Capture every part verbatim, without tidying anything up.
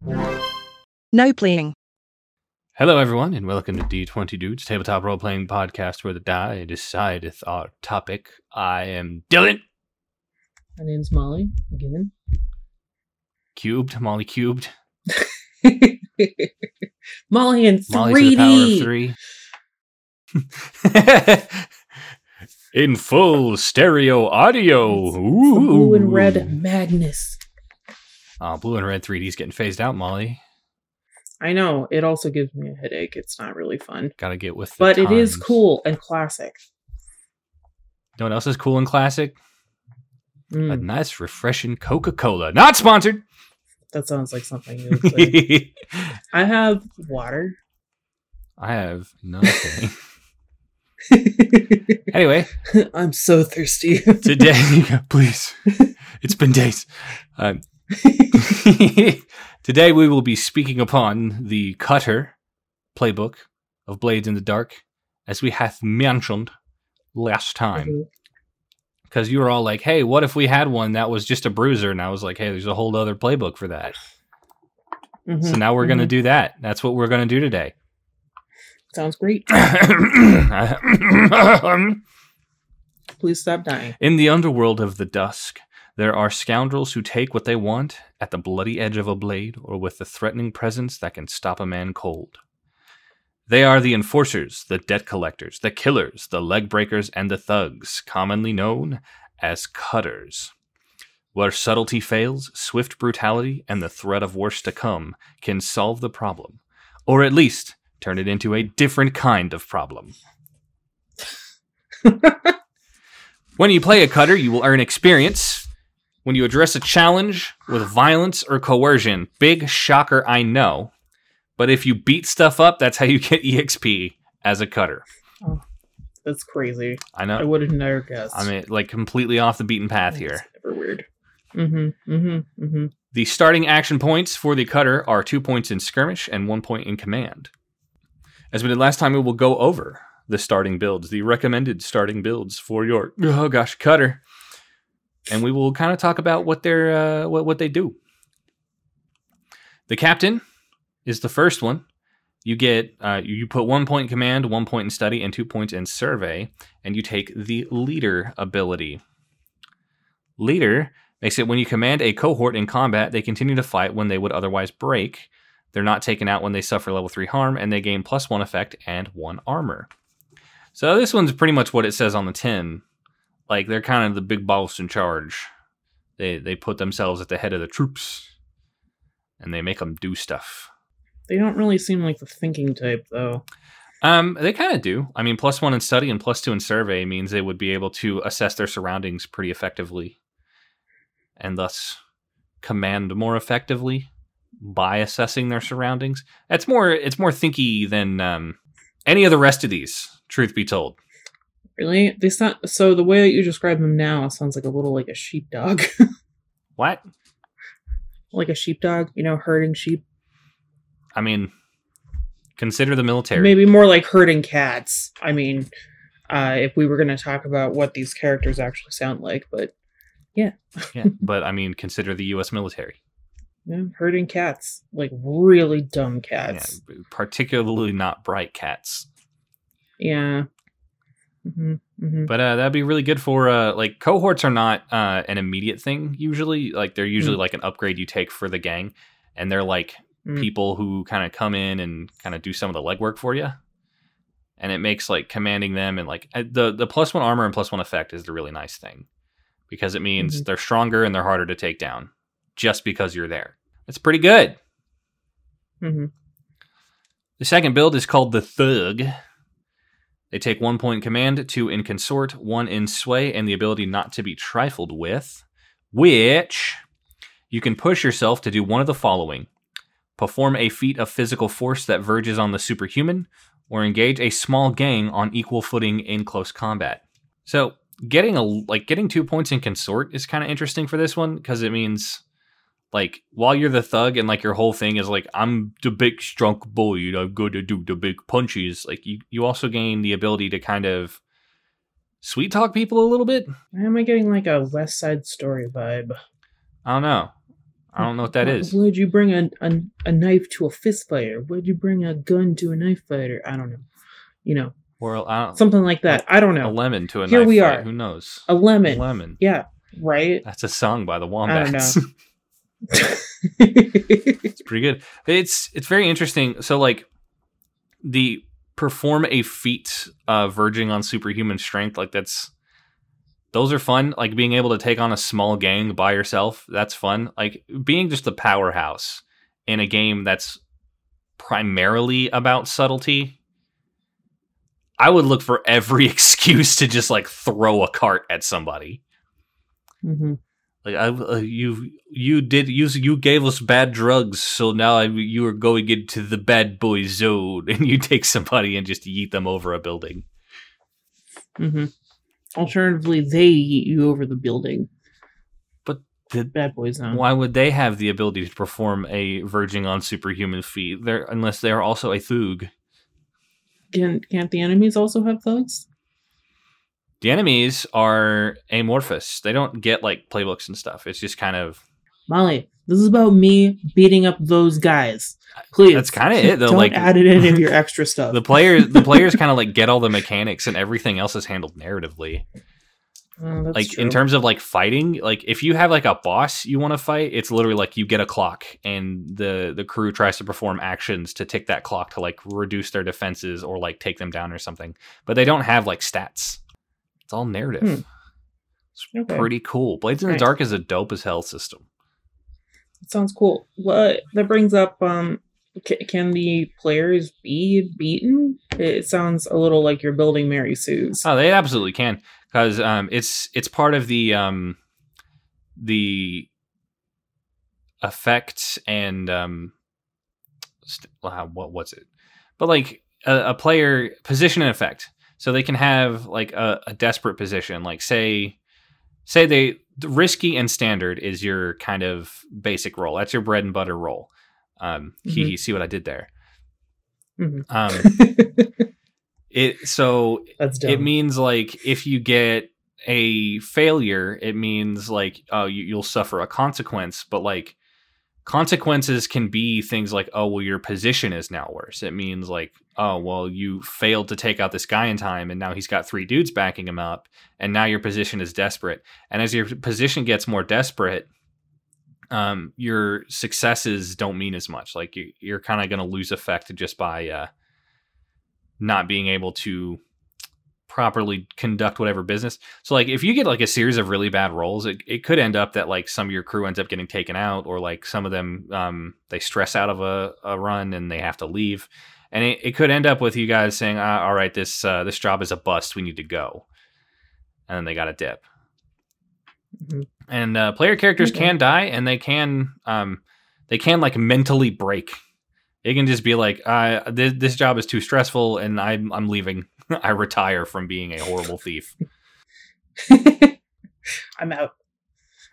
No playing. Hello, everyone, and welcome to D twenty Dudes, tabletop role-playing podcast where the die decideth our topic. I am Dylan. My name's Molly, again. Cubed, Molly cubed. Molly in three D. Molly to the power of three. In full stereo audio. Ooh. Blue and red madness. Uh, blue and red three D is getting phased out, Molly. I know. It also gives me a headache. It's not really fun. Gotta get with it. But times. It is cool and classic. No one else is cool and classic? Mm. A nice, refreshing Coca-Cola. Not sponsored! That sounds like something you would say. I have water. I have nothing. Anyway. I'm so thirsty. Today, please. It's been days. Um, Today we will be speaking upon the Cutter playbook of Blades in the Dark, as we have mentioned last time. Because mm-hmm. you were all like, hey, what if we had one that was just a bruiser? And I was like, hey, there's a whole other playbook for that. Mm-hmm. So now we're mm-hmm. going to do that. That's what we're going to do today. Sounds great. Please stop dying. In the underworld of the dusk, there are scoundrels who take what they want at the bloody edge of a blade or with the threatening presence that can stop a man cold. They are the enforcers, the debt collectors, the killers, the leg breakers, and the thugs, commonly known as cutters. Where subtlety fails, swift brutality and the threat of worse to come can solve the problem, or at least turn it into a different kind of problem. When you play a cutter, you will earn experience. When you address a challenge with violence or coercion, big shocker, I know. But if you beat stuff up, that's how you get E X P as a cutter. Oh, that's crazy. I know. I would have never guessed. I mean, like completely off the beaten path that's here. Never weird. Mm-hmm. Mm-hmm. Mm-hmm. The starting action points for the cutter are two points in skirmish and one point in command. As we did last time, we will go over the starting builds, the recommended starting builds for your oh gosh cutter. And we will kind of talk about what they're uh, what, what they do. The captain is the first one. You get uh, you put one point in command, one point in study, and two points in survey, and you take the leader ability. Leader makes it when you command a cohort in combat, they continue to fight when they would otherwise break. They're not taken out when they suffer level three harm, and they gain plus one effect and one armor. So this one's pretty much what it says on the tin. Like, they're kind of the big boss in charge. They they put themselves at the head of the troops. And they make them do stuff. They don't really seem like the thinking type, though. Um, they kind of do. I mean, plus one in study and plus two in survey means they would be able to assess their surroundings pretty effectively. And thus command more effectively by assessing their surroundings. That's more, it's more thinky than um, any of the rest of these, truth be told. Really? They sound, so the way that you describe them now sounds like a little like a sheepdog. What? Like a sheepdog, you know, herding sheep. I mean, consider the military. Maybe more like herding cats. I mean, uh, if we were going to talk about what these characters actually sound like, but yeah. Yeah, but I mean, consider the U S military. Yeah, herding cats, like really dumb cats. Yeah, particularly not bright cats. Yeah. Mm-hmm, mm-hmm. But uh, that'd be really good for uh, like cohorts are not uh, an immediate thing usually. Like they're usually mm. like an upgrade you take for the gang, and they're like mm. people who kind of come in and kind of do some of the legwork for you. And it makes like commanding them and like the the plus one armor and plus one effect is the really nice thing because it means mm-hmm. they're stronger and they're harder to take down just because you're there. That's pretty good. Mm-hmm. The second build is called the Thug. They take one point in command, two in consort, one in sway, and the ability not to be trifled with, which you can push yourself to do one of the following. Perform a feat of physical force that verges on the superhuman, or engage a small gang on equal footing in close combat. So getting a like getting two points in consort is kind of interesting for this one, because it means like while you're the thug and like your whole thing is like I'm the big strong boy, I'm gonna do the big punches. Like you, you also gain the ability to kind of sweet talk people a little bit. Why am I getting like a West Side Story vibe? I don't know. I don't know what that why, is. Why'd you bring a, a a knife to a fist fighter? Why'd you bring a gun to a knife fighter? I don't know. You know. Well, I don't, something like that. A, I don't know. A lemon to a Here knife we fight. Are. Who knows? A lemon. A lemon. Yeah. Right. That's a song by the Wombats. I don't know. It's pretty good. It's it's very interesting. So like the perform a feat uh, verging on superhuman strength, like that's those are fun. Like being able to take on a small gang by yourself, that's fun. Like being just the powerhouse in a game that's primarily about subtlety. I would look for every excuse to just like throw a cart at somebody. Mm-hmm. Like I, uh, you, you did, you, you gave us bad drugs, so now I, you are going into the bad boy zone, and you take somebody and just yeet them over a building. Mm-hmm. Alternatively, they yeet you over the building. But the bad boy zone. Why would they have the ability to perform a verging on superhuman feat? They're, unless they are also a thug. Can can't the enemies also have thugs? The enemies are amorphous. They don't get, like, playbooks and stuff. It's just kind of... Molly, this is about me beating up those guys. Please. That's kind of it, though. Don't like, add it in of your extra stuff. The players, the players kind of, like, get all the mechanics, and everything else is handled narratively. Oh, that's like, true. In terms of, like, fighting, like, if you have, like, a boss you want to fight, it's literally, like, you get a clock, and the, the crew tries to perform actions to tick that clock to, like, reduce their defenses or, like, take them down or something. But they don't have, like, stats. It's all narrative. Hmm. It's okay. Pretty cool. Blades in the Dark is a dope as hell system. It sounds cool. Well, that brings up, um, c- can the players be beaten? It sounds a little like you're building Mary Sue's. Oh, they absolutely can. Because um, it's it's part of the um, the effect and um, st- what was it? But like a, a player position and effect. So they can have like a, a desperate position, like say, say they the risky and standard is your kind of basic role. That's your bread and butter role. Um, mm-hmm. Hee hee. See what I did there? Mm-hmm. Um, it so it means like if you get a failure, it means like oh you, you'll suffer a consequence. But like consequences can be things like oh well your position is now worse. It means like. Oh, well, you failed to take out this guy in time, and now he's got three dudes backing him up, and now your position is desperate. And as your position gets more desperate, um, your successes don't mean as much. Like, you, you're kind of going to lose effect just by uh, not being able to properly conduct whatever business. So, like, if you get, like, a series of really bad rolls, it, it could end up that, like, some of your crew ends up getting taken out, or, like, some of them, um, they stress out of a, a run, and they have to leave. And it, it could end up with you guys saying, ah, all right, this uh, this job is a bust. We need to go. And then they got a dip. Mm-hmm. And uh, player characters okay. can die, and they can, um, they can like, mentally break. It can just be like, uh, this, this job is too stressful, and I'm, I'm leaving. I retire from being a horrible thief. I'm out.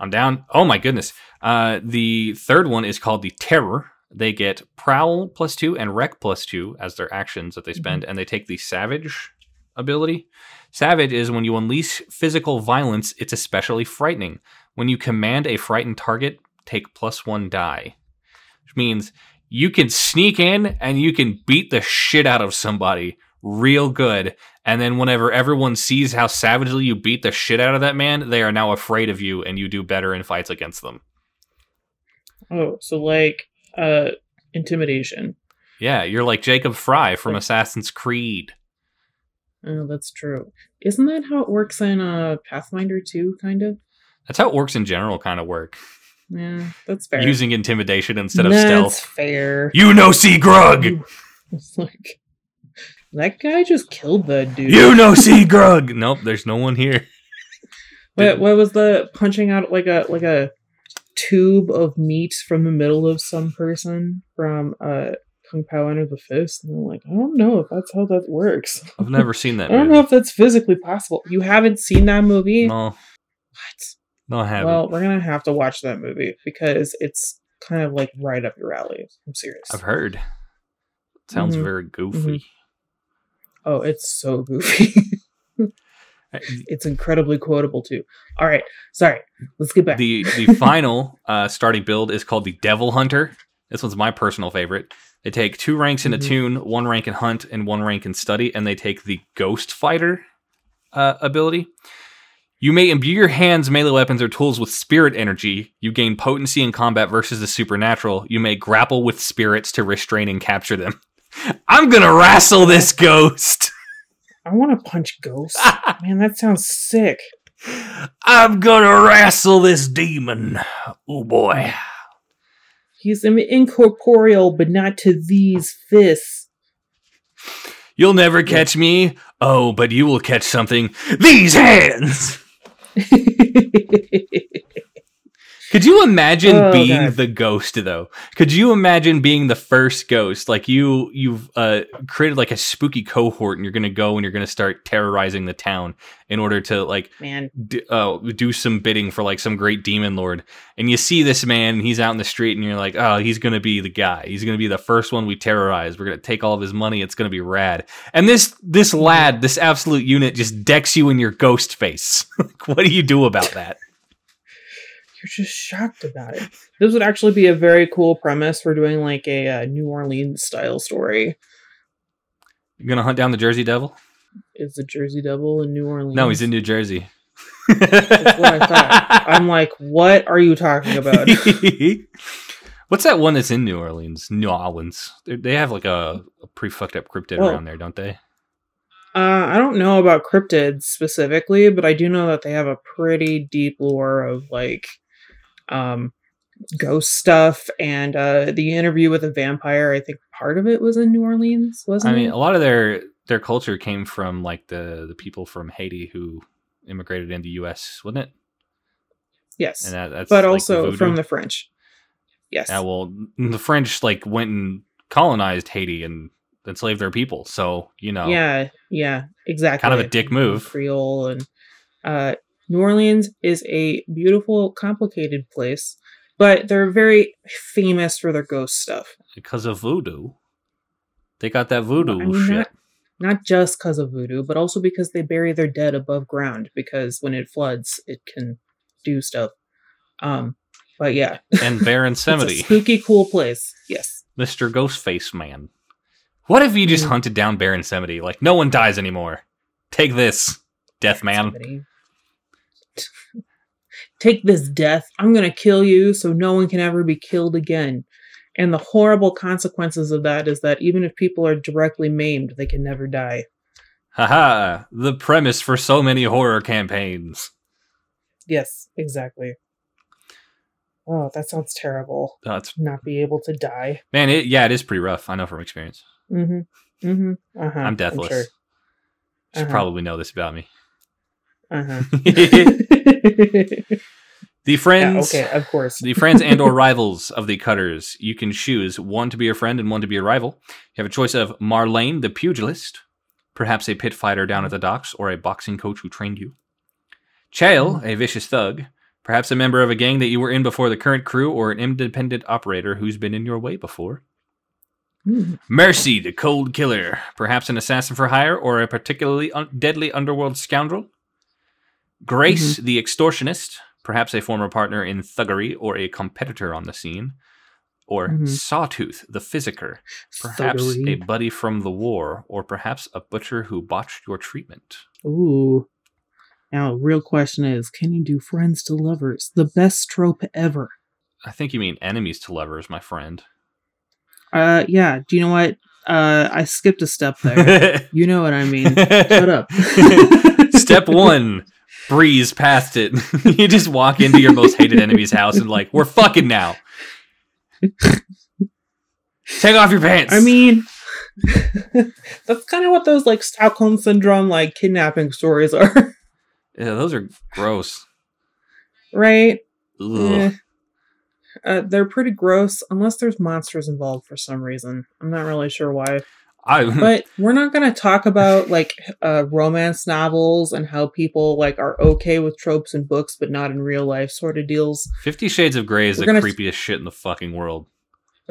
I'm down. Oh, my goodness. Uh, the third one is called the Terror. They get Prowl plus two and Wreck plus two as their actions that they spend, mm-hmm. and they take the Savage ability. Savage is when you unleash physical violence, it's especially frightening. When you command a frightened target, take plus one die. Which means you can sneak in and you can beat the shit out of somebody real good, and then whenever everyone sees how savagely you beat the shit out of that man, they are now afraid of you, and you do better in fights against them. Oh, so like... Uh, intimidation. Yeah, you're like Jacob Fry from Assassin's Creed. Oh, that's true. Isn't that how it works in uh, Pathfinder two, kind of? That's how it works in general, kind of work. Yeah, that's fair. Using intimidation instead of that's stealth. That's fair. You know, see Grug! It's like, that guy just killed that dude. You know, see Grug! Nope, there's no one here. What, what was the punching out like a like a... tube of meat from the middle of some person from uh Kung Pao Enter the Fist, and they're like, I don't know if that's how that works. I've never seen that. I don't movie. know if that's physically possible. You haven't seen that movie? No. What? No, I haven't. Well, we're gonna have to watch that movie because it's kind of like right up your alley. I'm serious. I've heard. It sounds mm-hmm. very goofy. Mm-hmm. Oh, it's so goofy. It's incredibly quotable too. All right, sorry. Let's get back. The the final uh, starting build is called the Devil Hunter. This one's my personal favorite. They take two ranks in mm-hmm. Attune, one rank in Hunt, and one rank in Study, and they take the Ghost Fighter uh, ability. You may imbue your hands, melee weapons, or tools with spirit energy. You gain potency in combat versus the supernatural. You may grapple with spirits to restrain and capture them. I'm gonna wrestle this ghost. I want to punch ghosts. Man, that sounds sick. I'm gonna wrestle this demon. Oh boy. He's incorporeal, but not to these fists. You'll never catch me. Oh, but you will catch something. These hands! Could you imagine oh, being God. the ghost, though? Could you imagine being the first ghost? Like, you, you've uh, created, like, a spooky cohort, and you're going to go and you're going to start terrorizing the town in order to, like, man. D- uh, do some bidding for, like, some great demon lord. And you see this man, and he's out in the street, and you're like, oh, he's going to be the guy. He's going to be the first one we terrorize. We're going to take all of his money. It's going to be rad. And this this lad, this absolute unit, just decks you in your ghost face. Like, what do you do about that? Just shocked about it. This would actually be a very cool premise for doing like a uh, New Orleans style story. You're gonna hunt down the Jersey Devil? Is the Jersey Devil in New Orleans? No, he's in New Jersey. That's what I thought. I'm like, what are you talking about? What's that one that's in New Orleans? New Orleans. They're, they have like a, a pretty fucked up cryptid well, around there, don't they? Uh, I don't know about cryptids specifically, but I do know that they have a pretty deep lore of like um ghost stuff, and uh the Interview with a Vampire, I think part of it was in New Orleans, wasn't it? I mean, a lot of their their culture came from like the the people from Haiti who immigrated into the U S, wasn't it? Yes. And that, that's but like also the from the French. Yes. Yeah, well, the French like went and colonized Haiti and enslaved their people, so you know. Yeah, yeah, exactly. Kind of a dick move. Creole and uh New Orleans is a beautiful, complicated place, but they're very famous for their ghost stuff. Because of voodoo. They got that voodoo I mean, shit. Not, not just because of voodoo, but also because they bury their dead above ground, because when it floods, it can do stuff. Um, but yeah. And Baron Samedi. It's a spooky, cool place. Yes. Mister Ghostface Man. What if you just mm. hunted down Baron Samedi? Like, no one dies anymore. Take this, Death Man. Somebody. Take this, death. I'm gonna kill you so no one can ever be killed again. And the horrible consequences of that is that even if people are directly maimed, they can never die. Haha, the premise for so many horror campaigns. Yes, exactly. Oh, that sounds terrible. That's uh, not be able to die. Man, it, yeah, it is pretty rough. I know from experience. Mm-hmm. Mm-hmm. Uh-huh. I'm deathless. I'm sure. uh-huh. You should probably know this about me. Uh-huh. The friends, yeah, okay, of course. The friends and or rivals of the Cutters. You can choose one to be your friend and one to be your rival. You have a choice of Marlene, the pugilist, perhaps a pit fighter down at the docks, or a boxing coach who trained you. Chael, a vicious thug, perhaps a member of a gang that you were in before the current crew, or an independent operator who's been in your way before. Mm. Mercy, the cold killer, perhaps an assassin for hire, or a particularly un- deadly underworld scoundrel. Grace, mm-hmm. the extortionist, perhaps a former partner in thuggery or a competitor on the scene. Or mm-hmm. Sawtooth, the physicker, perhaps thuggery. A buddy from the war, or perhaps a butcher who botched your treatment. Ooh. Now, real question is, can you do friends to lovers? The best trope ever. I think you mean enemies to lovers, my friend. Uh, yeah. Do you know what? Uh, I skipped a step there. You know what I mean. Shut up. Step one. Breeze past it. You just walk into your most hated enemy's house and like, we're fucking now. Take off your pants. I mean, that's kind of what those like Stockholm syndrome like kidnapping stories are. Yeah, those are gross. Right? Ugh. Uh, they're pretty gross unless there's monsters involved for some reason. I'm not really sure why. I, but we're not going to talk about like uh, romance novels and how people like are okay with tropes in books, but not in real life sort of deals. Fifty Shades of Grey is we're the creepiest f- shit in the fucking world.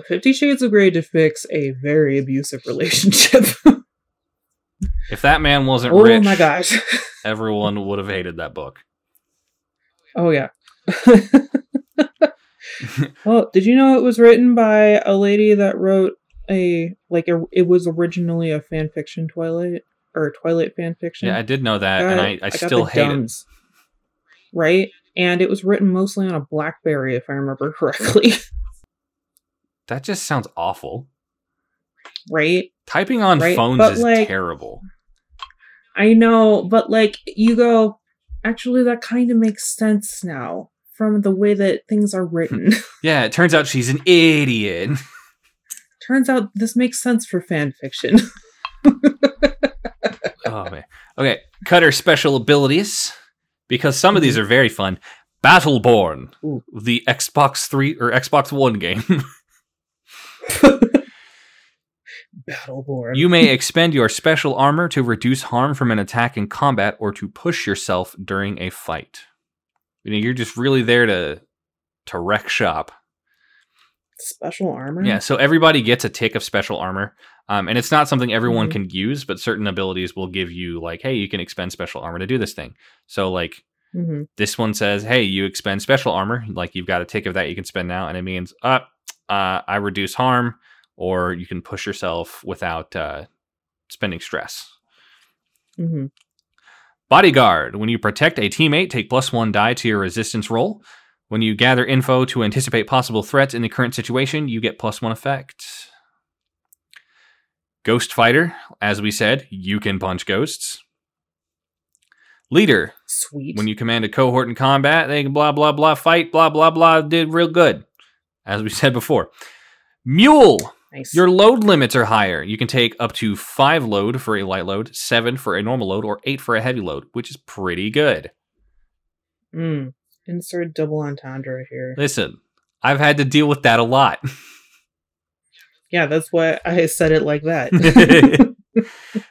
Fifty Shades of Grey depicts a very abusive relationship. If that man wasn't oh rich, my gosh. Everyone would have hated that book. Oh, yeah. Well, did you know it was written by a lady that wrote a, like, a, it was originally a fan fiction Twilight, or Twilight fan fiction? Yeah, I did know that, God, and I, I, I still hate dumbs. It. Right? And it was written mostly on a Blackberry, if I remember correctly. That just sounds awful. Right? Typing on right? phones but is like, terrible. I know, but, like, you go, actually, that kind of makes sense now from the way that things are written. Yeah, it turns out she's an idiot. Turns out this makes sense for fan fiction. Oh, man. Okay, Cutter special abilities, because some of these are very fun. Battleborn, ooh, the Xbox three or Xbox one game. Battleborn. You may expend your special armor to reduce harm from an attack in combat or to push yourself during a fight. You know, you're just really there to to wreck shop. Special armor? Yeah, so everybody gets a tick of special armor. Um, and it's not something everyone mm-hmm. can use, but certain abilities will give you, like, hey, you can expend special armor to do this thing. So, like, mm-hmm. this one says, hey, you expend special armor. Like, you've got a tick of that you can spend now. And it means, uh, uh, I reduce harm, or you can push yourself without uh, spending stress. Mm-hmm. Bodyguard. When you protect a teammate, take plus one die to your resistance roll. When you gather info to anticipate possible threats in the current situation, you get plus one effect. Ghost fighter, as we said, you can punch ghosts. Leader. Sweet. When you command a cohort in combat, they can blah, blah, blah, fight, blah, blah, blah, did real good, as we said before. Mule. Nice. Your load limits are higher. You can take up to five load for a light load, seven for a normal load, or eight for a heavy load, which is pretty good. Mm. Insert double entendre here. Listen, I've had to deal with that a lot. Yeah, that's why I said it like that.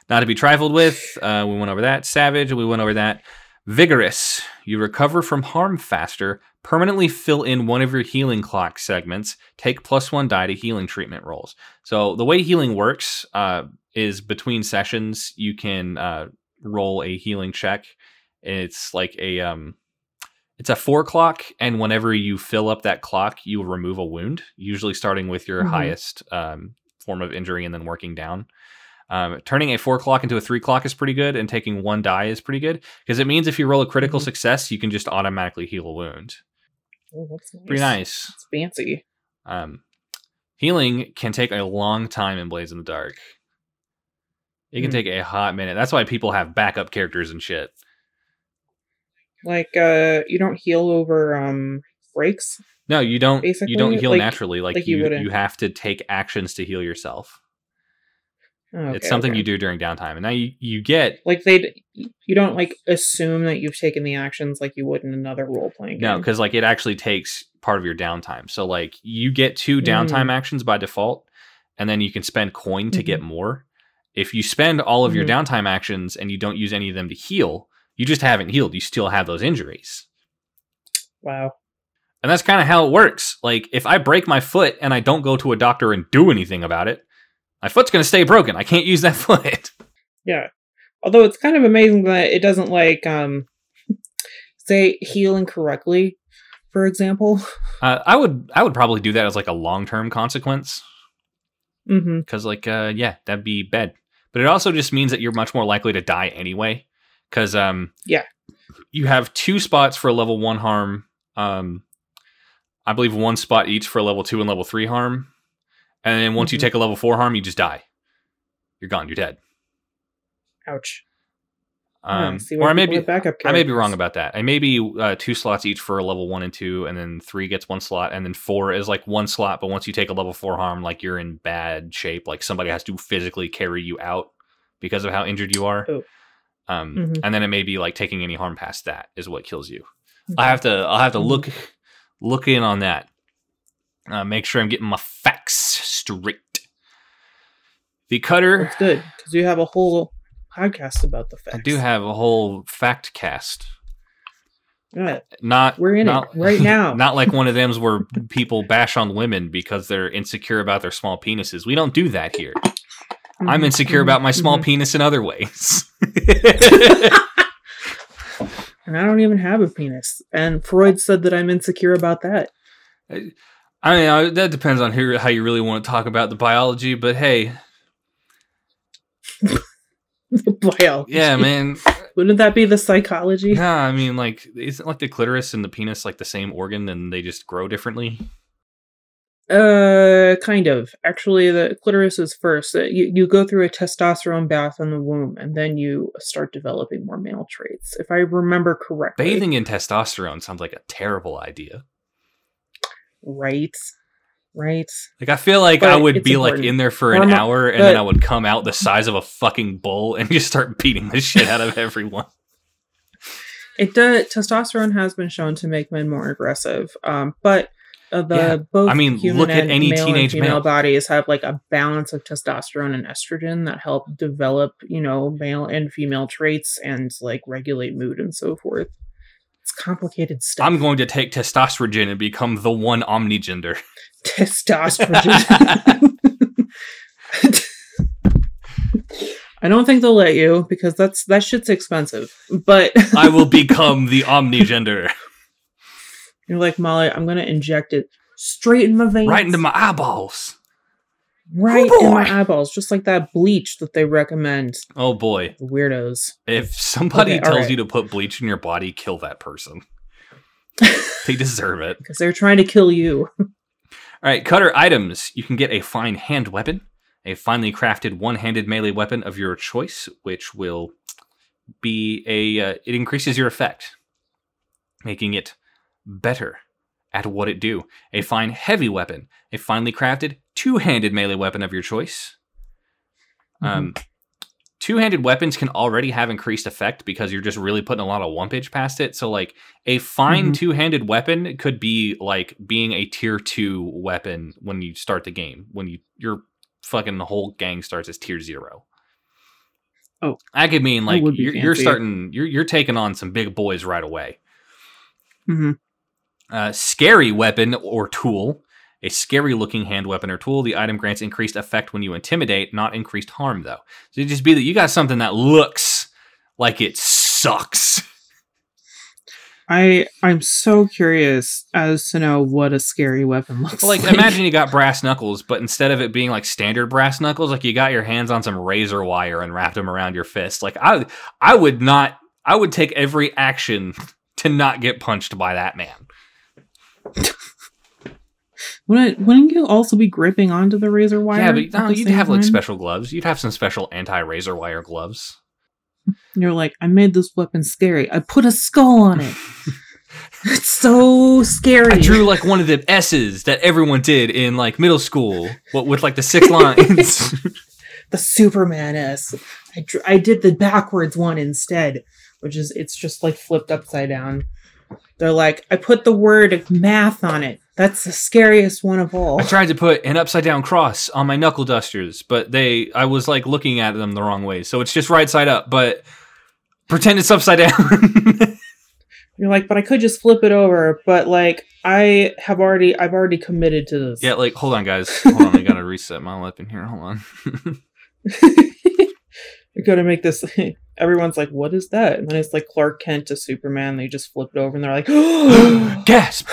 Not to be trifled with. Uh, we went over that. Savage, we went over that. Vigorous. You recover from harm faster. Permanently fill in one of your healing clock segments. Take plus one die to healing treatment rolls. So the way healing works uh, is between sessions, you can uh, roll a healing check. It's like a... Um, It's a four clock, and whenever you fill up that clock, you remove a wound, usually starting with your mm-hmm. highest um, form of injury and then working down. Um, turning a four clock into a three clock is pretty good, and taking one die is pretty good, because it means if you roll a critical mm-hmm. success, you can just automatically heal a wound. Oh, that's nice. Pretty nice. It's fancy. Um, healing can take a long time in Blades in the Dark. It can mm-hmm. take a hot minute. That's why people have backup characters and shit. Like, uh, you don't heal over um, breaks? No, you don't basically. You don't heal like, naturally. Like, like you, you, you have to take actions to heal yourself. Oh, okay, it's something okay. you do during downtime. And now you, you get... Like, they, you don't, like, assume that you've taken the actions like you would in another role-playing game. No, because, like, it actually takes part of your downtime. So, like, you get two downtime mm. actions by default, and then you can spend coin to mm-hmm. get more. If you spend all of mm-hmm. your downtime actions and you don't use any of them to heal... You just haven't healed. You still have those injuries. Wow. And that's kind of how it works. Like, if I break my foot and I don't go to a doctor and do anything about it, my foot's going to stay broken. I can't use that foot. Yeah. Although it's kind of amazing that it doesn't, like, um, say, heal incorrectly, for example. Uh, I would I would probably do that as, like, a long-term consequence. Mm-hmm. Because, like, uh, yeah, that'd be bad. But it also just means that you're much more likely to die anyway. Because um, yeah, you have two spots for level one harm. Um, I believe one spot each for level two and level three harm. And then once mm-hmm. you take a level four harm, you just die. You're gone. You're dead. Ouch. Um, yeah, or I may, be, I may be wrong about that. I may be uh, two slots each for level one and two. And then three gets one slot. And then four is like one slot. But once you take a level four harm, like you're in bad shape. Like somebody has to physically carry you out because of how injured you are. Oh. Um, mm-hmm. And then it may be like taking any harm past that is what kills you. Mm-hmm. I have to, I'll have to look, look in on that. Uh, make sure I'm getting my facts straight. The Cutter. That's good because you have a whole podcast about the facts. I do have a whole fact cast. Yeah. Not we're in not, it right now. Not like one of them's where people bash on women because they're insecure about their small penises. We don't do that here. I'm insecure about my small mm-hmm. penis in other ways. And I don't even have a penis. And Freud said that I'm insecure about that. I mean, I, that depends on who, how you really want to talk about the biology, but hey. The biology. Yeah, man. Wouldn't that be the psychology? Yeah, I mean, like, isn't like the clitoris and the penis like the same organ and they just grow differently? Uh, kind of. Actually, the clitoris is first. You you go through a testosterone bath in the womb, and then you start developing more male traits, if I remember correctly. Bathing in testosterone sounds like a terrible idea. Right. Right. Like, I feel like but I would be important. Like in there for an Hormon- hour, and but- then I would come out the size of a fucking bull and just start beating the shit out of everyone. It does. Testosterone has been shown to make men more aggressive, um, but. Of the yeah. both I mean, human look at and any male teenage and female male. Bodies have like a balance of testosterone and estrogen that help develop, you know, male and female traits and like regulate mood and so forth. It's complicated stuff. I'm going to take testosterone and become the one omnigender. Testosterone. I don't think they'll let you because that's that shit's expensive. But I will become the omnigender. You're like, Molly, I'm going to inject it straight in my veins. Right into my eyeballs. Right oh in my eyeballs. Just like that bleach that they recommend. Oh, boy. The weirdos. If somebody okay, tells right. you to put bleach in your body, kill that person. They deserve it. Because they're trying to kill you. All right, Cutter items. You can get a fine hand weapon, a finely crafted one-handed melee weapon of your choice, which will be a... Uh, it increases your effect, making it better at what it do. A fine heavy weapon, a finely crafted two-handed melee weapon of your choice. Mm-hmm. Um, two-handed weapons can already have increased effect because you're just really putting a lot of wumpage past it. So like a fine mm-hmm. two-handed weapon could be like being a tier two weapon when you start the game, when you your fucking whole gang starts as tier zero. Oh, I could mean like you're, you're starting, you're you're taking on some big boys right away. Mm-hmm. Uh, scary weapon or tool. A scary looking hand weapon or tool. The item grants increased effect when you intimidate, not increased harm though. So it just be that you got something that looks like it sucks. I I'm so curious as to know what a scary weapon looks well, like, like. Imagine you got brass knuckles, but instead of it being like standard brass knuckles, like you got your hands on some razor wire and wrapped them around your fist. Like I I would not I would take every action to not get punched by that man. Wouldn't, wouldn't you also be gripping onto the razor wire? Yeah, but no, you'd have time? Like special gloves. You'd have some special anti-razor wire gloves. You're like, I made this weapon scary. I put a skull on it. It's so scary. I drew like one of the S's that everyone did in like middle school, what with like the six lines. The Superman S. I, dr- I did the backwards one instead, which is it's just like flipped upside down. They're like, I put the word math on it. That's the scariest one of all. I tried to put an upside down cross on my knuckle dusters, but they, I was like looking at them the wrong way. So it's just right side up, but pretend it's upside down. You're like, but I could just flip it over. But like, I have already, I've already committed to this. Yeah. Like, hold on guys. Hold on. I got to reset my weapon here. Hold on. You're going to make this. Everyone's like, what is that? And then it's like Clark Kent to Superman. They just flip it over and they're like, oh, gasp.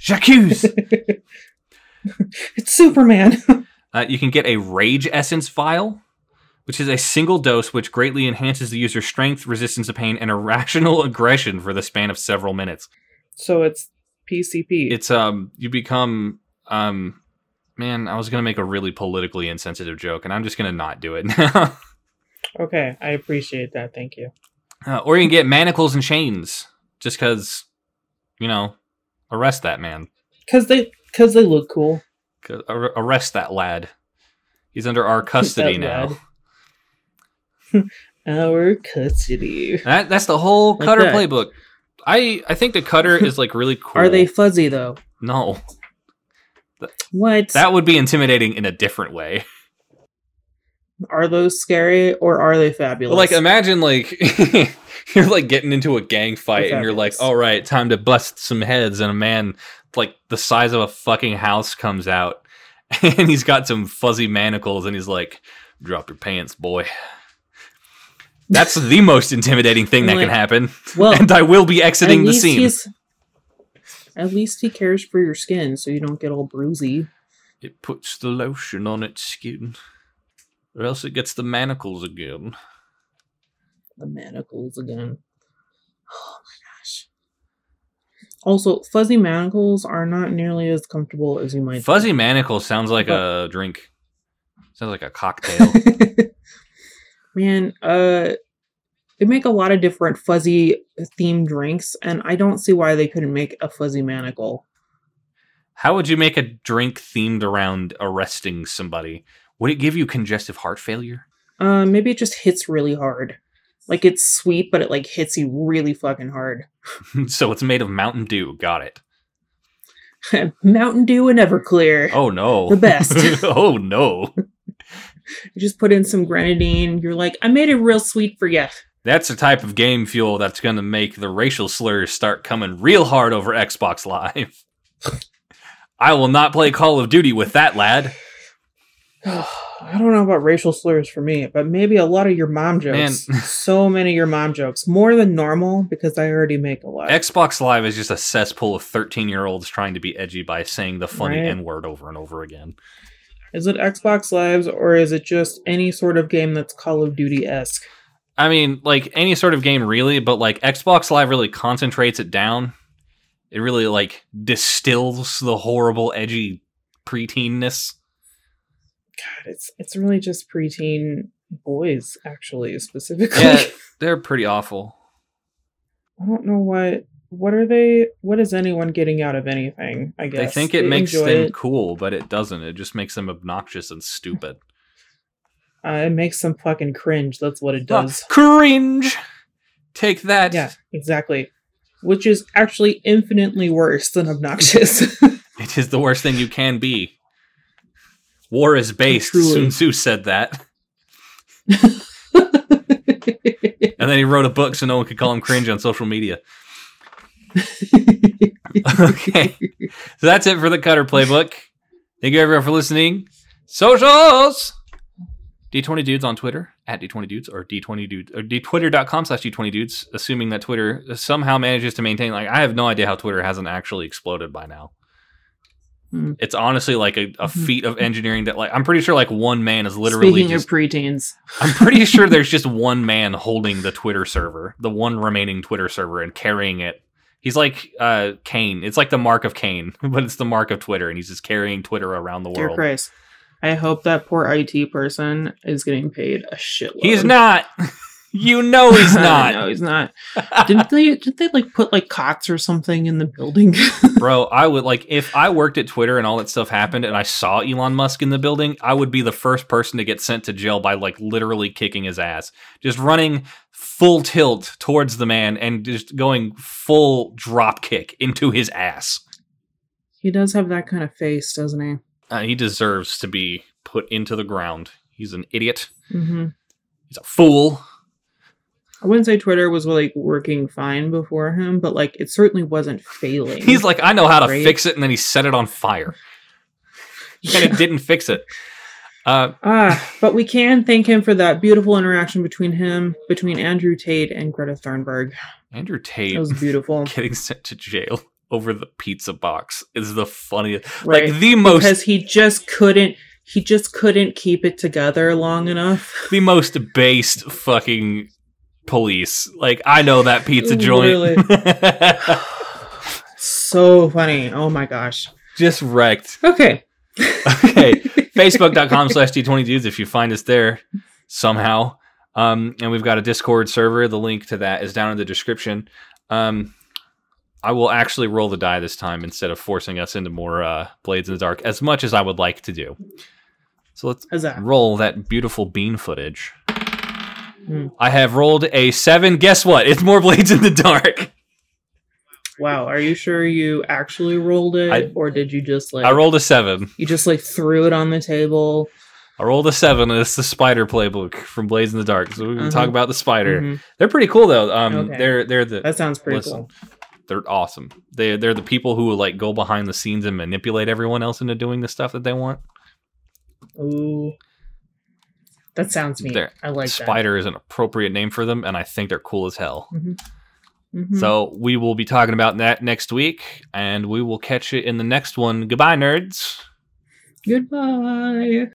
J'accuse. It's Superman. uh, you can get a rage essence vial, which is a single dose, which greatly enhances the user's strength, resistance to pain, and irrational aggression for the span of several minutes. So it's P C P. It's, um, you become, um, man, I was going to make a really politically insensitive joke and I'm just going to not do it now. Okay, I appreciate that. Thank you. Uh, or you can get manacles and chains, just because, you know, arrest that man. Because they, cause they look cool. Ar- arrest that lad. He's under our custody now. Our custody. That, that's the whole like Cutter that. Playbook. I, I think the Cutter is like really cool. Are they fuzzy though? No. What? That would be intimidating in a different way. Are those scary or are they fabulous? Like, imagine, like, you're, like, getting into a gang fight and you're like, all right, time to bust some heads. And a man, like, the size of a fucking house comes out and he's got some fuzzy manacles and he's like, Drop your pants, boy. That's the most intimidating thing that like, can happen. Well, and I will be exiting the scene. At least he cares for your skin so you don't get all bruisey. It puts the lotion on its skin. Or else it gets the manacles again. The manacles again. Oh my gosh. Also, fuzzy manacles are not nearly as comfortable as you might fuzzy think. Manacles sounds like but- a drink. Sounds like a cocktail. Man, uh, they make a lot of different fuzzy themed drinks, and I don't see why they couldn't make a fuzzy manacle. How would you make a drink themed around arresting somebody? Would it give you congestive heart failure? Uh, maybe it just hits really hard. Like, it's sweet, but it, like, hits you really fucking hard. So it's made of Mountain Dew. Got it. Mountain Dew and Everclear. Oh, no. The best. Oh, no. You just put in some grenadine. You're like, I made it real sweet for you. That's the type of game fuel that's going to make the racial slurs start coming real hard over Xbox Live. I will not play Call of Duty with that lad. I don't know about racial slurs for me, but maybe a lot of your mom jokes. Man. So many of your mom jokes. More than normal, because I already make a lot. Xbox Live is just a cesspool of thirteen-year-olds trying to be edgy by saying the funny right? N-word over and over again. Is it Xbox Lives, or is it just any sort of game that's Call of Duty-esque? I mean, like, any sort of game, really, but, like, Xbox Live really concentrates it down. It really, like, distills the horrible, edgy preteenness. God, it's it's really just preteen boys, actually, specifically. Yeah, they're pretty awful. I don't know what... What are they... What is anyone getting out of anything, I guess? They think it they makes them it. cool, but it doesn't. It just makes them obnoxious and stupid. Uh, it makes them fucking cringe. That's what it does. Uh, cringe! Take that. Yeah, exactly. Which is actually infinitely worse than obnoxious. It is the worst thing you can be. War is based. Truly. Sun Tzu said that. And then he wrote a book so no one could call him cringe on social media. Okay. So that's it for the Cutter Playbook. Thank you everyone for listening. Socials! D twenty Dudes on Twitter, at D twenty Dudes, or D twenty Dudes, or d twitter dot com slash D twenty Dudes, assuming that Twitter somehow manages to maintain, like, I have no idea how Twitter hasn't actually exploded by now. Hmm. It's honestly like a, a feat of engineering that, like, I'm pretty sure, like, one man is literally Speaking just, of preteens. I'm pretty sure there's just one man holding the Twitter server, the one remaining Twitter server, and carrying it. He's like uh, Cain. It's like the mark of Cain, but it's the mark of Twitter, and he's just carrying Twitter around the world. Dear Christ, I hope that poor I T person is getting paid a shitload. He's not. You know he's not. No, he's not. Didn't they? Didn't they like put like cots or something in the building? Bro, I would like if I worked at Twitter and all that stuff happened, and I saw Elon Musk in the building, I would be the first person to get sent to jail by like literally kicking his ass, just running full tilt towards the man and just going full drop kick into his ass. He does have that kind of face, doesn't he? Uh, he deserves to be put into the ground. He's an idiot. Mm-hmm. He's a fool. I wouldn't say Twitter was like working fine before him, but like it certainly wasn't failing. He's like, I know how to right? fix it, and then he set it on fire. Yeah. And it didn't fix it. Uh, uh, but we can thank him for that beautiful interaction between him, between Andrew Tate and Greta Thunberg. Andrew Tate that was beautiful. Getting sent to jail over the pizza box is the funniest. Right. Like the most because he just couldn't he just couldn't keep it together long enough. The most based fucking police. Like, I know that pizza joint. So funny. Oh my gosh. Just wrecked. Okay. Okay. Facebook dot com slash D twenty Dudes if you find us there somehow. Um, and we've got a Discord server. The link to that is down in the description. Um, I will actually roll the die this time instead of forcing us into more uh, Blades in the Dark as much as I would like to do. So let's that? roll that beautiful bean footage. I have rolled a seven. Guess what? It's more Blades in the Dark. Wow. Are you sure you actually rolled it? I, or did you just like... I rolled a seven. You just like threw it on the table. I rolled a seven and it's the Spider playbook from Blades in the Dark. So we're going to uh-huh. talk about the Spider. Mm-hmm. They're pretty cool though. Um, okay. They're they're the... That sounds pretty listen, cool. They're awesome. They, they're the people who like go behind the scenes and manipulate everyone else into doing the stuff that they want. Ooh. That sounds neat. They're, I like Spider that. Is an appropriate name for them, and I think they're cool as hell. Mm-hmm. Mm-hmm. So we will be talking about that next week, and we will catch you in the next one. Goodbye, nerds. Goodbye.